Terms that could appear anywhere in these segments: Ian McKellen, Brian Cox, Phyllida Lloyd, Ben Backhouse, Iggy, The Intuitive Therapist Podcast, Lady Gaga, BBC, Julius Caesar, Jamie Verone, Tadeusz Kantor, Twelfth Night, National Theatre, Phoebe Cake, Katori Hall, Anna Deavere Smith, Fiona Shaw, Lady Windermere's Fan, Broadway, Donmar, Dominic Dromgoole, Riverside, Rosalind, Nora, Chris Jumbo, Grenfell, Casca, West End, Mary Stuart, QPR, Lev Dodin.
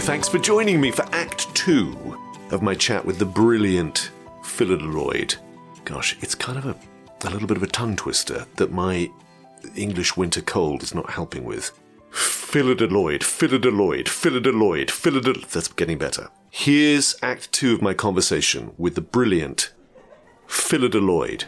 Thanks for joining me for Act 2 of my chat with the brilliant Phyllida Lloyd. Gosh, it's kind of a little bit of a tongue twister that my English winter cold is not helping with. Phyllida Lloyd. That's getting better. Here's Act 2 of my conversation with the brilliant Phyllida Lloyd.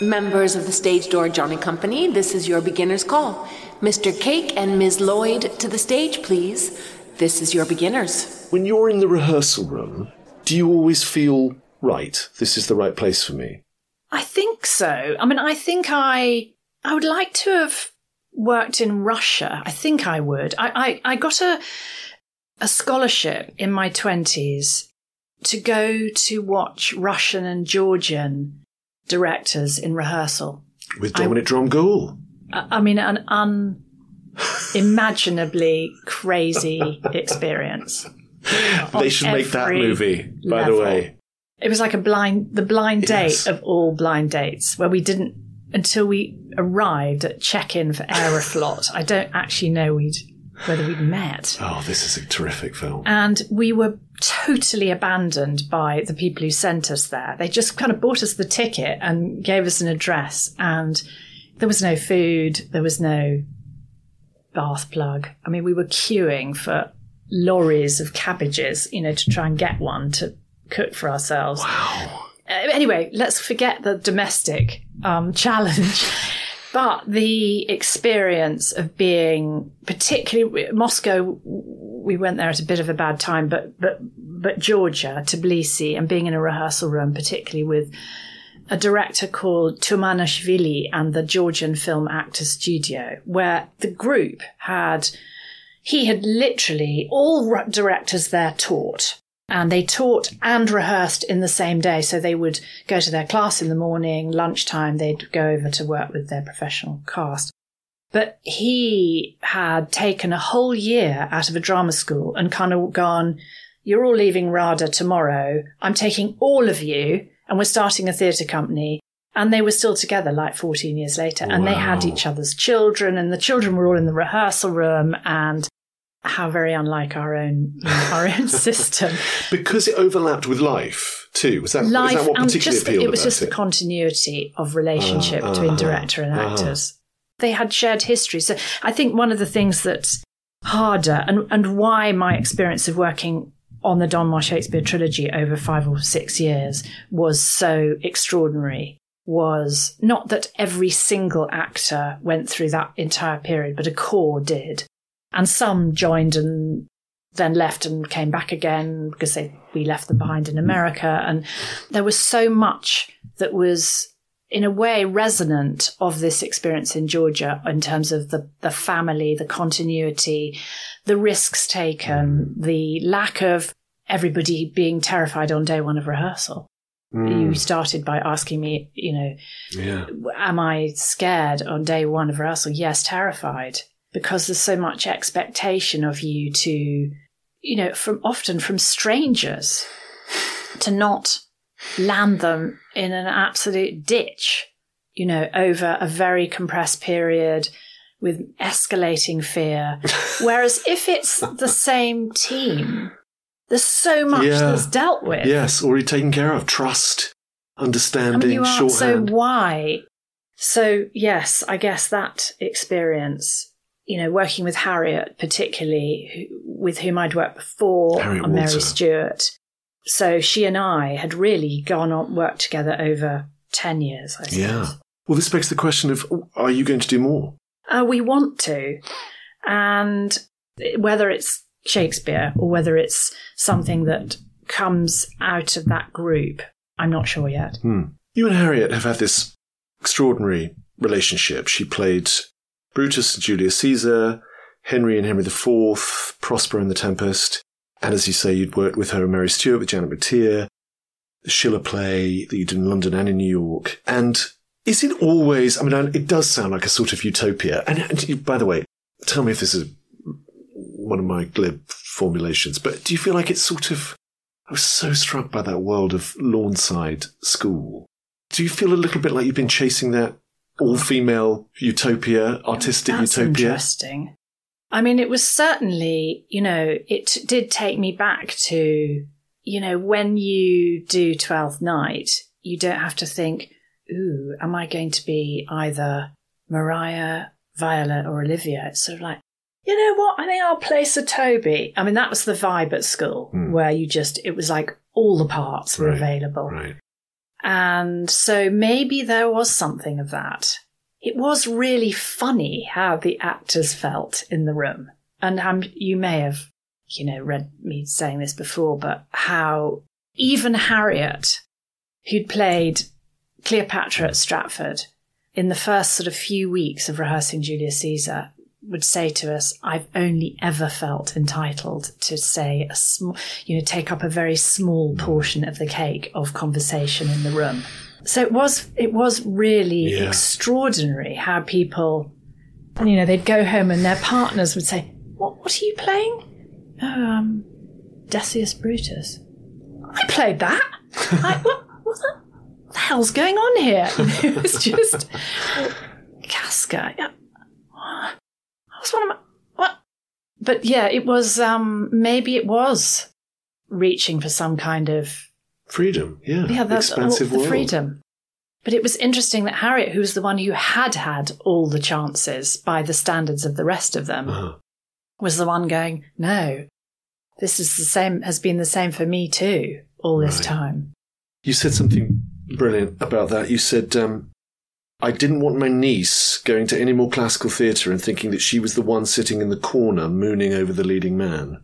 Members of the Stage Door Johnny Company, this is your beginner's call. Mr. Cake and Ms. Lloyd, to the stage, please. This is your beginners. When you're in the rehearsal room, do you always feel, right, this is the right place for me? I think so. I mean, I think I would like to have worked in Russia. I think I would. I got a scholarship in my 20s to go to watch Russian and Georgian directors in rehearsal. With Dominic Dromgoole. I mean, an unimaginably crazy experience. They should make that movie, by the way. It was like the blind date of all blind dates, where we didn't, until we arrived at check-in for Aeroflot. I don't actually know whether we'd met. Oh, this is a terrific film. And we were totally abandoned by the people who sent us there. They just kind of bought us the ticket and gave us an address, and there was no food. There was no bath plug. I mean, we were queuing for lorries of cabbages, to try and get one to cook for ourselves. Wow. Anyway, let's forget the domestic challenge. But the experience of being, particularly Moscow, we went there at a bit of a bad time, but Georgia, Tbilisi, and being in a rehearsal room, particularly with a director called Tumanashvili and the Georgian Film Actors Studio, where the group he had literally all directors there taught. And they taught and rehearsed in the same day. So they would go to their class in the morning, lunchtime, they'd go over to work with their professional cast. But he had taken a whole year out of a drama school and kind of gone, you're all leaving RADA tomorrow. I'm taking all of you. And we're starting a theatre company. And they were still together like 14 years later. And wow. They had each other's children. And the children were all in the rehearsal room. And how very unlike our own system. Because it overlapped with life too. Was that what particularly appealed about it? It was just the continuity of relationship between director and actors. They had shared history. So I think one of the things that's harder and why my experience of working on the Donmar Shakespeare trilogy over 5 or 6 years was so extraordinary was not that every single actor went through that entire period, but a core did. And some joined and then left and came back again because we left them behind in America. And there was so much that was, in a way, resonant of this experience in Georgia in terms of the family, the continuity, the risks taken, the lack of everybody being terrified on day one of rehearsal. Mm. You started by asking me, am I scared on day one of rehearsal? Yes, terrified, because there's so much expectation of you to, from strangers, to not land them in an absolute ditch, over a very compressed period with escalating fear. Whereas if it's the same team, there's so much that's dealt with. Yes, already taken care of. Trust, understanding, you aren't shorthand. So why? So yes, I guess that experience you know, working with Harriet particularly, with whom I'd worked before, on Mary Stuart. So she and I had really gone on, worked together over 10 years, I suppose. Yeah. Well, this begs the question of, are you going to do more? We want to. And whether it's Shakespeare or whether it's something that comes out of that group, I'm not sure yet. Hmm. You and Harriet have had this extraordinary relationship. She played Brutus and Julius Caesar, Henry and Henry IV, Prosper and the Tempest. And as you say, you'd worked with her and Mary Stuart, with Janet McTeer, the Schiller play that you did in London and in New York. And is it always, I mean, it does sound like a sort of utopia. And by the way, tell me if this is one of my glib formulations, but do you feel like it's sort of, I was so struck by that world of Lawnside School. Do you feel a little bit like you've been chasing that all-female utopia, artistic utopia? That's interesting. I mean, it was certainly, you know, it did take me back to, you know, when you do Twelfth Night, you don't have to think, ooh, am I going to be either Maria, Violet or Olivia? It's sort of like, you know what, I think I'll play Sir Toby. I mean, that was the vibe at school where you just, it was like all the parts were available. Right. And so maybe there was something of that. It was really funny how the actors felt in the room. And you may have, you know, read me saying this before, but how even Harriet, who'd played Cleopatra at Stratford, in the first sort of few weeks of rehearsing Julius Caesar, would say to us, I've only ever felt entitled to say, take up a very small portion of the cake of conversation in the room. So it was really extraordinary how people, you know, they'd go home and their partners would say, what are you playing? Decius Brutus. I played that. What the hell's going on here? It was just Casca. Yeah. I was one of my, what? But yeah, it was, maybe it was reaching for some kind of freedom, expansive world. Freedom. But it was interesting that Harriet, who was the one who had all the chances by the standards of the rest of them, was the one going, no, this is the same, has been the same for me too, all this time. You said something brilliant about that. You said, I didn't want my niece going to any more classical theatre and thinking that she was the one sitting in the corner mooning over the leading man.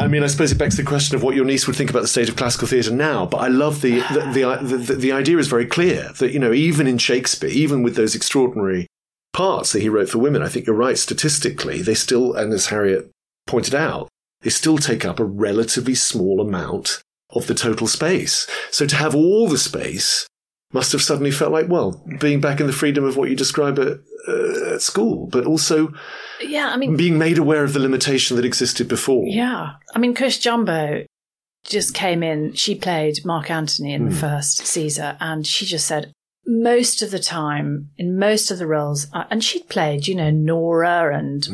I mean, I suppose it begs the question of what your niece would think about the state of classical theatre now. But I love the idea is very clear that, you know, even in Shakespeare, even with those extraordinary parts that he wrote for women, I think you're right, statistically, they still, and as Harriet pointed out, they still take up a relatively small amount of the total space. So to have all the space must have suddenly felt like, well, being back in the freedom of what you describe at school, but also being made aware of the limitation that existed before. Yeah. I mean, Chris Jumbo just came in. She played Mark Antony in the first Caesar, and she just said, most of the time, in most of the roles, and she'd played, you know, Nora and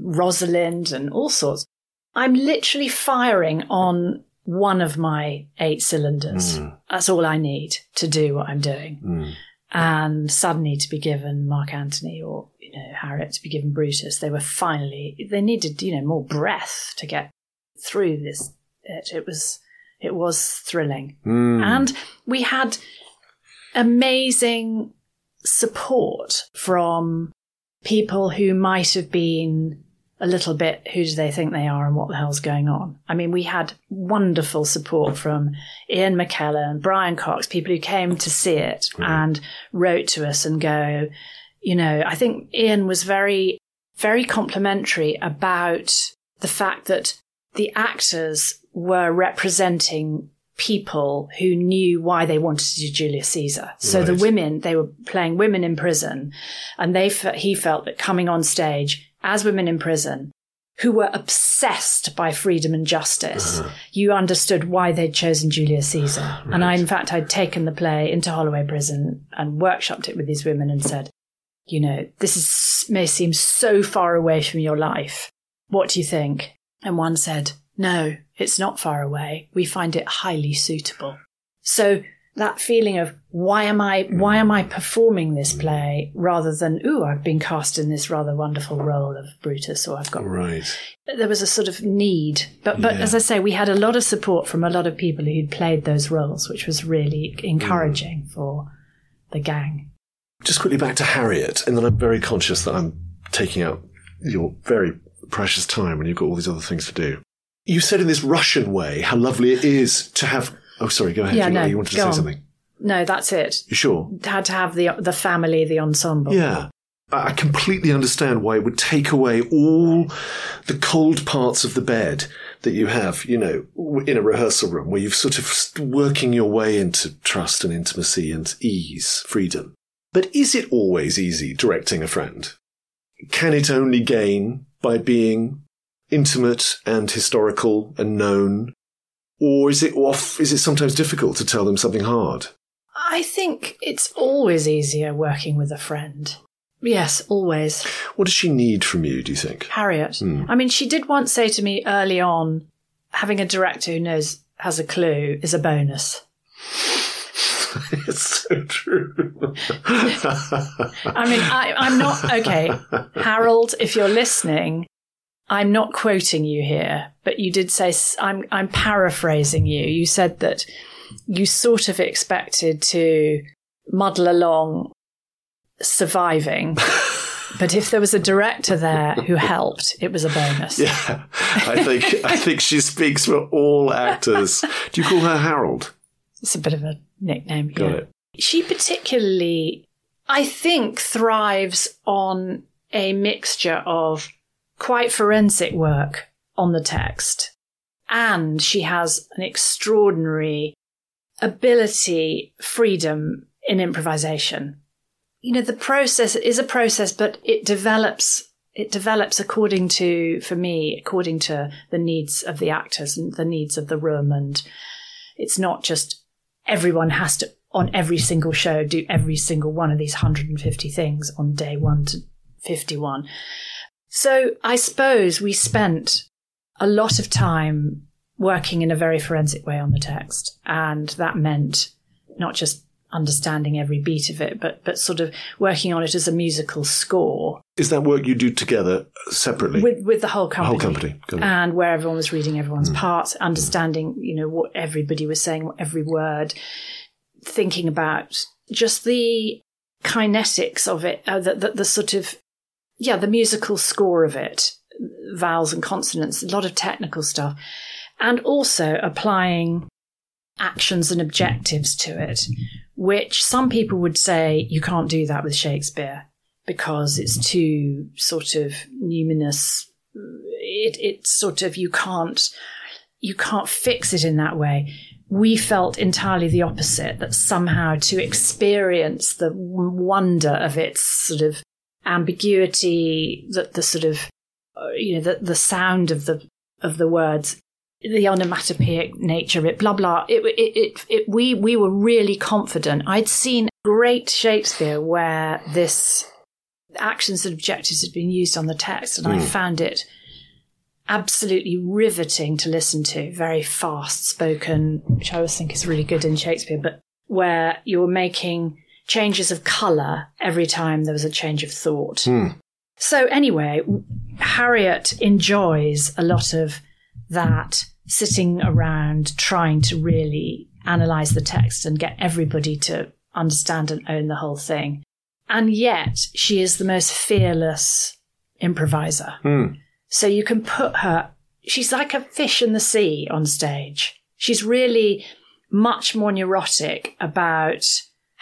Rosalind and all sorts. I'm literally firing on one of my 8 cylinders. That's all I need to do what I'm doing. And suddenly to be given Mark Antony or, you know, Harriet to be given Brutus, they needed, you know, more breath to get through this. It was thrilling. And we had amazing support from people who might have been a little bit, who do they think they are and what the hell's going on? I mean, we had wonderful support from Ian McKellen, Brian Cox, people who came to see it and wrote to us and go, you know, I think Ian was very, very complimentary about the fact that the actors were representing people who knew why they wanted to do Julius Caesar. So the women, they were playing women in prison, and he felt that coming on stage as women in prison, who were obsessed by freedom and justice, you understood why they'd chosen Julius Caesar. And I'd taken the play into Holloway Prison and workshopped it with these women and said, you know, this may seem so far away from your life. What do you think? And one said, no, it's not far away. We find it highly suitable. So that feeling of why am I performing this play rather than, ooh, I've been cast in this rather wonderful role of Brutus, or I've got... Right. There was a sort of need. But as I say, we had a lot of support from a lot of people who'd played those roles, which was really encouraging for the gang. Just quickly back to Harriet, and then I'm very conscious that I'm taking out your very precious time when you've got all these other things to do. You said in this Russian way how lovely it is to have... Oh, sorry, go ahead. Yeah, you wanted to say something. No, that's it. You sure? Had to have the family, the ensemble. Yeah. I completely understand why it would take away all the cold parts of the bed that you have, you know, in a rehearsal room where you've sort of working your way into trust and intimacy and ease, freedom. But is it always easy directing a friend? Can it only gain by being intimate and historical and known? Or is it sometimes difficult to tell them something hard? I think it's always easier working with a friend. Yes, always. What does she need from you, do you think? Harriet. I mean, she did once say to me early on, having a director who has a clue is a bonus. It's so true. I mean, I'm not... Okay, Harold, if you're listening... I'm not quoting you here, but you did say, I'm paraphrasing you. You said that you sort of expected to muddle along surviving, but if there was a director there who helped, it was a bonus. Yeah, I think she speaks for all actors. Do you call her Harold? It's a bit of a nickname. Got it. She particularly, I think, thrives on a mixture of quite forensic work on the text, and she has an extraordinary ability, freedom in improvisation. You know, the process is a process, but it develops according to, for me, according to the needs of the actors and the needs of the room. And it's not just everyone has to, on every single show, do every single one of these 150 things on day 1 to 51. So I suppose we spent a lot of time working in a very forensic way on the text, and that meant not just understanding every beat of it, but sort of working on it as a musical score. Is that work you do together separately? With the whole company. And where everyone was reading everyone's parts, understanding, you know, what everybody was saying, every word, thinking about just the kinetics of it, the sort of... Yeah, the musical score of it, vowels and consonants, a lot of technical stuff, and also applying actions and objectives to it, which some people would say you can't do that with Shakespeare because it's too sort of numinous. It's sort of you can't fix it in that way. We felt entirely the opposite, that somehow to experience the wonder of its sort of ambiguity, the sort of, you know, the sound of the words, the onomatopoeic nature of it, blah blah. We were really confident. I'd seen great Shakespeare where this actions and objectives had been used on the text, and I found it absolutely riveting to listen to. Very fast spoken, which I always think is really good in Shakespeare, but where you're making changes of colour every time there was a change of thought. So anyway, Harriet enjoys a lot of that, sitting around trying to really analyse the text and get everybody to understand and own the whole thing. And yet she is the most fearless improviser. So you can put her... She's like a fish in the sea on stage. She's really much more neurotic about...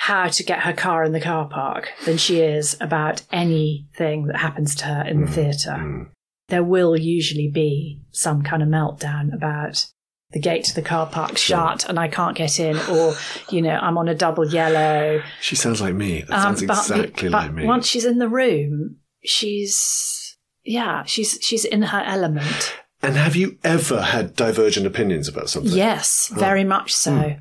how to get her car in the car park than she is about anything that happens to her in the theatre. There will usually be some kind of meltdown about the gate to the car park shut and I can't get in, or, you know, I'm on a double yellow. She sounds like me. That sounds exactly like me. Once she's in the room, she's in her element. And have you ever had divergent opinions about something? Yes, very much so.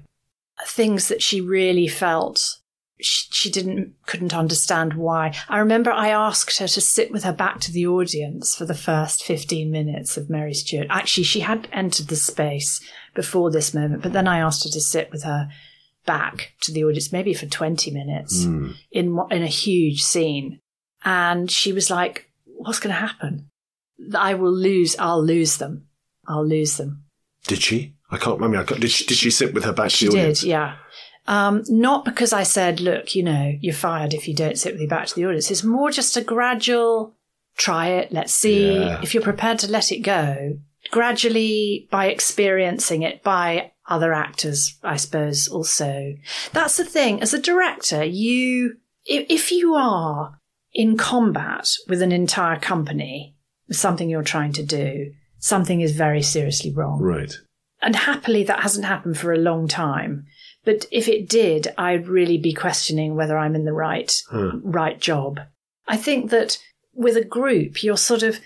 Things that she really felt she couldn't understand why. I remember I asked her to sit with her back to the audience for the first 15 minutes of Mary Stuart. Actually, she had entered the space before this moment, but then I asked her to sit with her back to the audience, maybe for 20 minutes in a huge scene. And she was like, what's going to happen? I'll lose them. Did she? I can't remember. Did she sit with her back to the audience? She did, yeah. Not because I said, look, you know, you're fired if you don't sit with your back to the audience. It's more just a gradual, try it, let's see. Yeah. If you're prepared to let it go, gradually by experiencing it, by other actors, I suppose, also. That's the thing. As a director, if you are in combat with an entire company, something you're trying to do, something is very seriously wrong. Right. And happily, that hasn't happened for a long time. But if it did, I'd really be questioning whether I'm in the right job. I think that with a group, you're sort of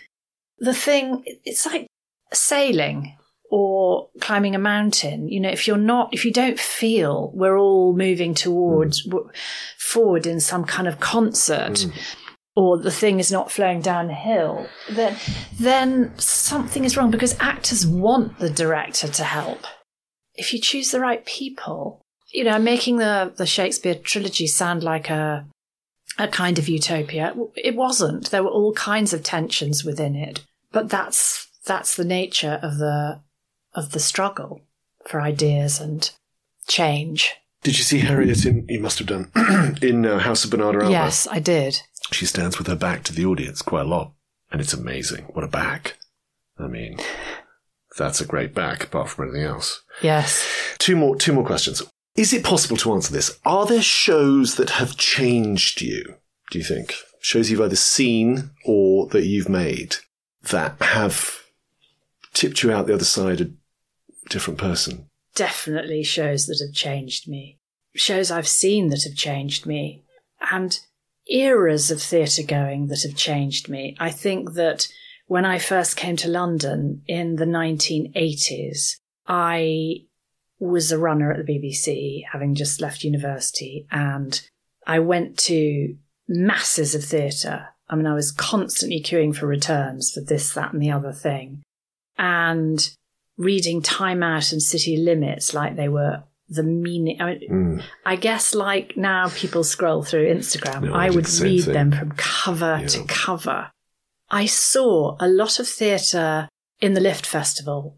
the thing. It's like sailing or climbing a mountain. You know, if you don't feel we're all moving forward in some kind of concert, or the thing is not flowing downhill, then something is wrong, because actors want the director to help. If you choose the right people, you know, making the Shakespeare trilogy sound like a kind of utopia. It wasn't. There were all kinds of tensions within it, but that's the nature of the struggle for ideas and change. Did you see Harriet in? You must have done in House of Bernardo Alba. Yes, I did. She stands with her back to the audience quite a lot, and it's amazing. What a back! I mean, that's a great back, apart from anything else. Yes. Two more questions. Is it possible to answer this? Are there shows that have changed you, do you think? Shows you've either seen or that you've made that have tipped you out the other side, a different person? Definitely shows that have changed me. Shows I've seen that have changed me. And eras of theatre going that have changed me. I think that when I first came to London in the 1980s, I was a runner at the BBC, having just left university, and I went to masses of theatre. I mean, I was constantly queuing for returns for this, that, and the other thing, and reading Time Out and City Limits like they were the meaning. I mean, I guess like now people scroll through Instagram, no, I would read them from cover to cover. I saw a lot of theatre in the Lift Festival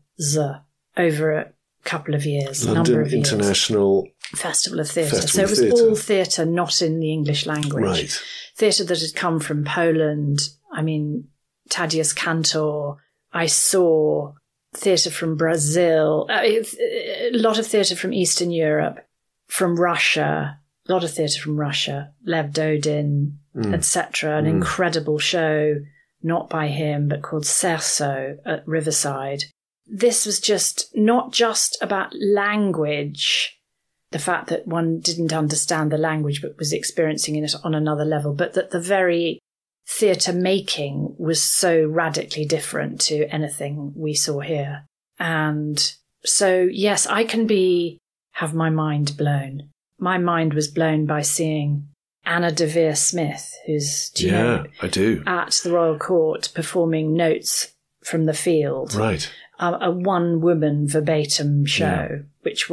over a couple of years. London International Festival of Theatre. So it was all theatre not in the English language. Right. Theatre that had come from Poland. I mean, Tadeusz Kantor. I saw theatre from Brazil. A lot of theatre from Eastern Europe, from Russia. A lot of theatre from Russia. Lev Dodin, etc. An incredible show, not by him, but called Cerso at Riverside. This was just not just about language, the fact that one didn't understand the language but was experiencing it on another level, but that the very theatre making was so radically different to anything we saw here. And so, yes, I can have my mind blown. My mind was blown by seeing Anna Deavere Smith, who's at the Royal Court performing Notes from the Field. Right. A one-woman verbatim show, which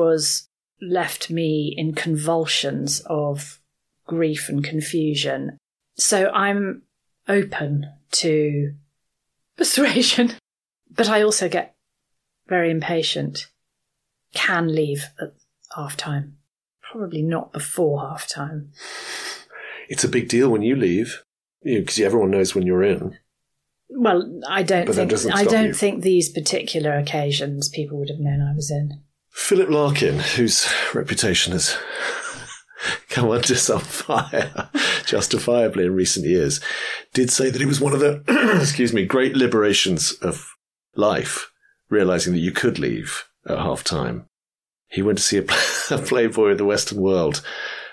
left me in convulsions of grief and confusion. So I'm open to persuasion, but I also get very impatient. Can leave at half-time. Probably not before half-time. It's a big deal when you leave, because everyone knows when you're in. Well, I don't think these particular occasions people would have known I was in. Philip Larkin, whose reputation has come under some fire, justifiably, in recent years, did say that it was one of the great liberations of life, realising that you could leave at half-time. He went to see a Playboy of the Western world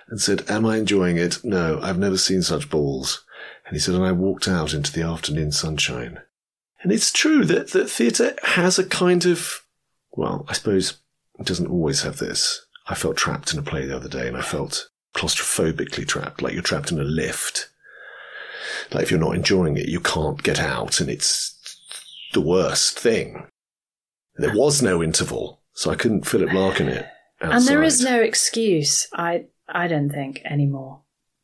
and said, "Am I enjoying it? No, I've never seen such balls." And he said, "And I walked out into the afternoon sunshine." And it's true that theatre has a kind of, well, I suppose it doesn't always have this. I felt trapped in a play the other day, and I felt claustrophobically trapped, like you're trapped in a lift. Like if you're not enjoying it, you can't get out, and it's the worst thing. And there was no interval, so I couldn't Philip Larkin it. outside. And there is no excuse, I don't think, anymore.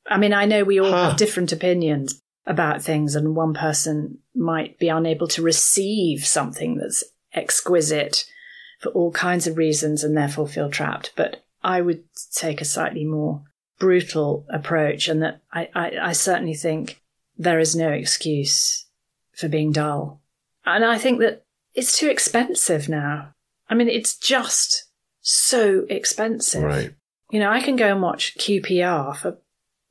I mean, I know we all have different opinions about things, and one person might be unable to receive something that's exquisite for all kinds of reasons and therefore feel trapped. But I would take a slightly more brutal approach, and that I certainly think there is no excuse for being dull. And I think that it's too expensive now. I mean, it's just so expensive. Right. You know, I can go and watch QPR for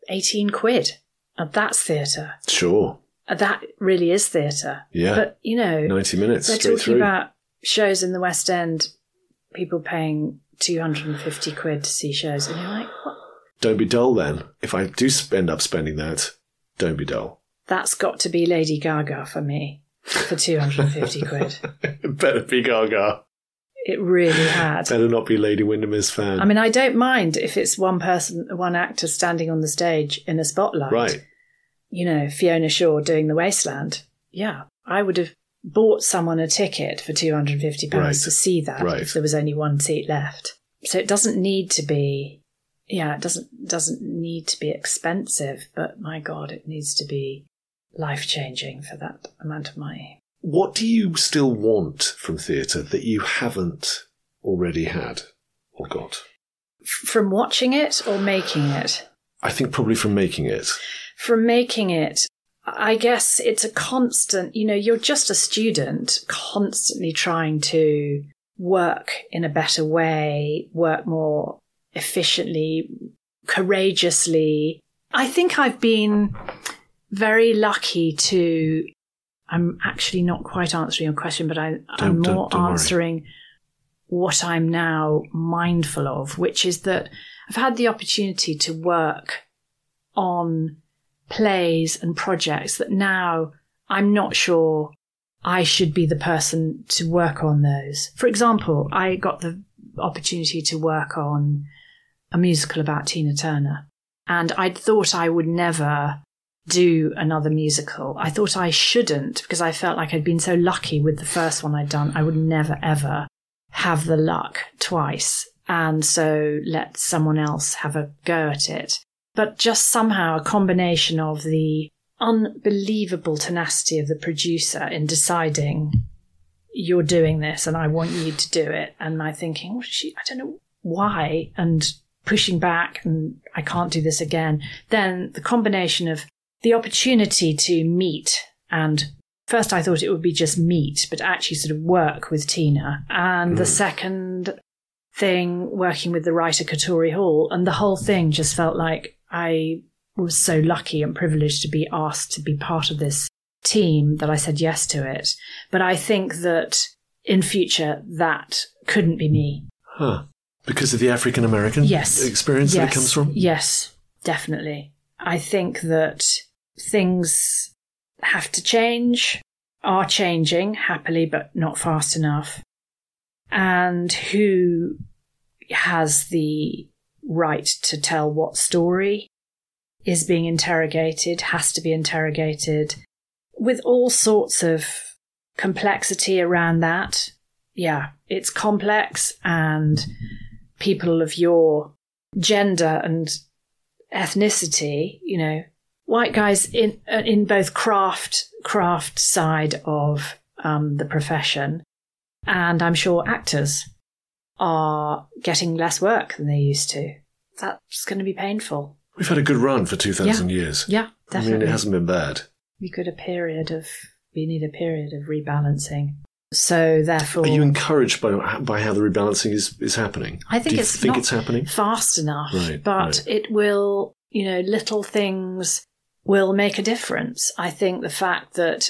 18 quid. And that's theatre. Sure. That really is theatre. Yeah. But, you know, 90 minutes straight through. They're talking about shows in the West End, people paying 250 quid to see shows. And you're like, what? Don't be dull then. If I do end up spending that, don't be dull. That's got to be Lady Gaga for me for 250 quid. It better be Gaga. It really had. Better not be Lady Windermere's fan. I mean, I don't mind if it's one person, one actor standing on the stage in a spotlight. Right. You know, Fiona Shaw doing The Wasteland. Yeah, I would have bought someone a ticket for £250 to see that if there was only one seat left. So it doesn't need to be, yeah, it doesn't need to be expensive, but my God, it needs to be life-changing for that amount of money. What do you still want from theatre that you haven't already had or got? From watching it or making it? I think probably from making it. From making it, I guess it's a constant, you know, you're just a student constantly trying to work in a better way, work more efficiently, courageously. I think I've been very lucky to... I'm actually not quite answering your question, but I'm answering what I'm now mindful of, which is that I've had the opportunity to work on plays and projects that now I'm not sure I should be the person to work on those. For example, I got the opportunity to work on a musical about Tina Turner, and I'd thought I would never do another musical. I thought I shouldn't, because I felt like I'd been so lucky with the first one I'd done. I would never, ever have the luck twice. And so let someone else have a go at it. But just somehow a combination of the unbelievable tenacity of the producer in deciding you're doing this and I want you to do it. And my thinking, I don't know why, and pushing back and I can't do this again. Then the combination of the opportunity to meet, and first I thought it would be just meet, but actually sort of work with Tina. And the second thing, working with the writer Katori Hall, and the whole thing just felt like I was so lucky and privileged to be asked to be part of this team that I said yes to it. But I think that in future, that couldn't be me. Huh. Because of the African-American experience that it comes from? Yes, definitely. I think that... things have to change, are changing happily, but not fast enough. And who has the right to tell what story is being interrogated, has to be interrogated, with all sorts of complexity around that. Yeah, it's complex, and people of your gender and ethnicity, you know, white guys in both craft side of the profession, and I'm sure actors are getting less work than they used to. That's going to be painful. We've had a good run for 2,000 years. Yeah, definitely. I mean, it hasn't been bad. We need a period of rebalancing. So therefore, are you encouraged by how the rebalancing is happening? I think it's happening fast enough, but it will. You know, little things will make a difference. I think the fact that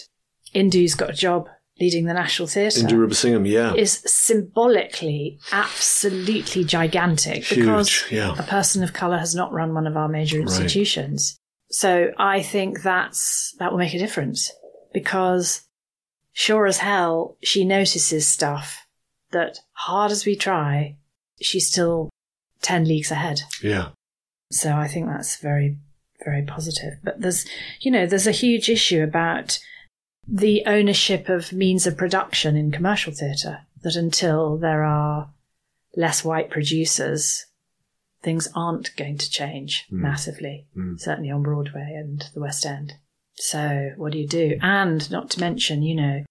Indu's got a job leading the National Theatre, Indu Rubesingham, is symbolically absolutely gigantic. Huge, because a person of colour has not run one of our major institutions. So I think that will make a difference, because sure as hell she notices stuff that, hard as we try, she's still 10 leagues ahead. Yeah. So I think that's very, very positive. But there's a huge issue about the ownership of means of production in commercial theatre, that until there are less white producers, things aren't going to change massively, certainly on Broadway and the West End. So what do you do? And not to mention, you know,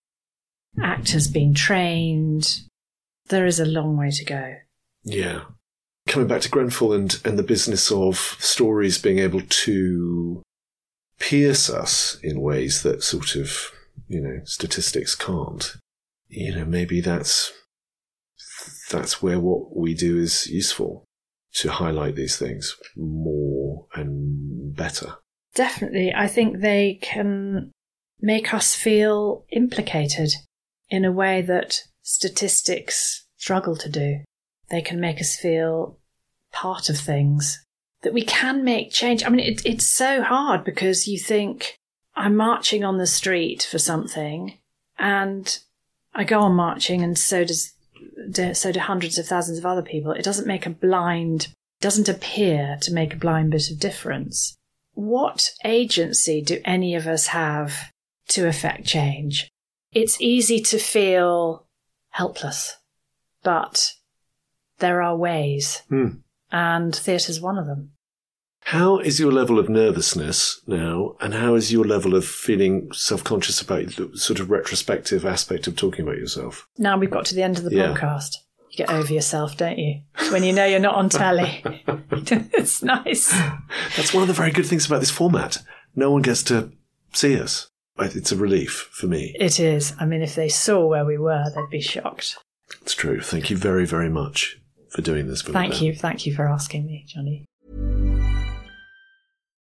actors being trained. There is a long way to go. Yeah. Coming back to Grenfell and the business of stories being able to pierce us in ways that sort of, you know, statistics can't. You know, maybe that's where what we do is useful, to highlight these things more and better. Definitely. I think they can make us feel implicated in a way that statistics struggle to do. They can make us feel part of things, that we can make change. I mean, it's so hard because you think, I'm marching on the street for something, and I go on marching, and so do hundreds of thousands of other people. It doesn't appear to make a blind bit of difference. What agency do any of us have to affect change? It's easy to feel helpless, but there are ways, and theatre's one of them. How is your level of nervousness now, and how is your level of feeling self-conscious about the sort of retrospective aspect of talking about yourself? Now we've got to the end of the podcast. You get over yourself, don't you? When you know you're not on telly. It's nice. That's one of the very good things about this format. No one gets to see us. It's a relief for me. It is. I mean, if they saw where we were, they'd be shocked. It's true. Thank you very, very much for doing this. Thank you. Thank you for asking me, Johnny.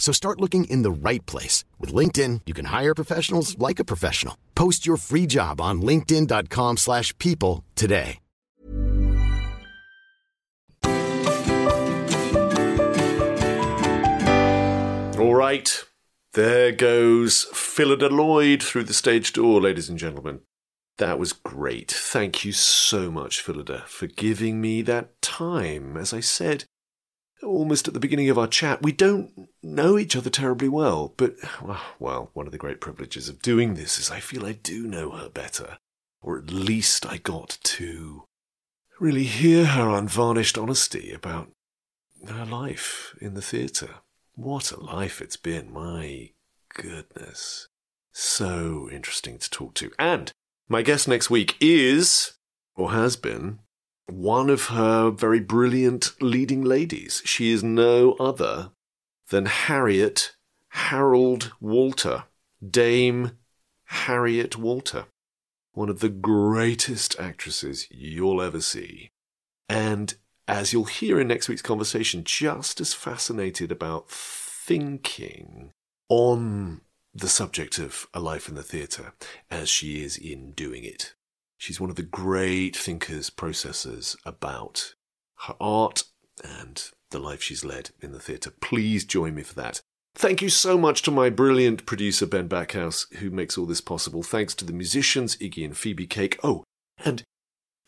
So start looking in the right place. With LinkedIn, you can hire professionals like a professional. Post your free job on linkedin.com/people today. All right. There goes Phyllida Lloyd through the stage door, ladies and gentlemen. That was great. Thank you so much, Phyllida, for giving me that time. As I said, almost at the beginning of our chat, we don't know each other terribly well, but, well, one of the great privileges of doing this is I feel I do know her better, or at least I got to really hear her unvarnished honesty about her life in the theatre. What a life it's been, my goodness. So interesting to talk to. And my guest next week is, or has been, one of her very brilliant leading ladies. She is no other than Harriet Harold Walter, Dame Harriet Walter, one of the greatest actresses you'll ever see. And as you'll hear in next week's conversation, just as fascinated about thinking on the subject of a life in the theatre as she is in doing it. She's one of the great thinkers, processors about her art and the life she's led in the theatre. Please join me for that. Thank you so much to my brilliant producer, Ben Backhouse, who makes all this possible. Thanks to the musicians, Iggy and Phoebe Cake. Oh, and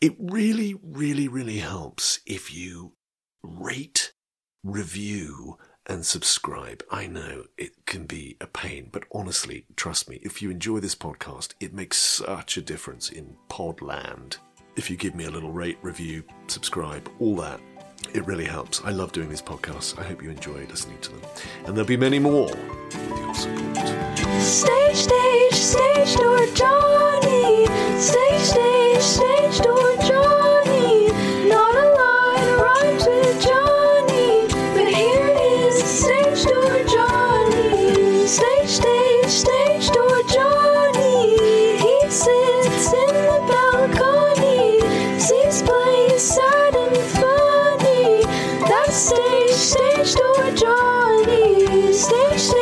it really, really, really helps if you rate, review, and subscribe. I know it can be a pain, but honestly, trust me, if you enjoy this podcast, it makes such a difference in Podland. If you give me a little rate, review, subscribe, all that, it really helps. I love doing these podcasts. I hope you enjoy listening to them. And there'll be many more with your support. Stage, stage door Johnny. Stage, stage door Johnny. Not a line rhymes with Johnny, but here. Stage door Johnny, stage door Stage door, Johnny. Stage.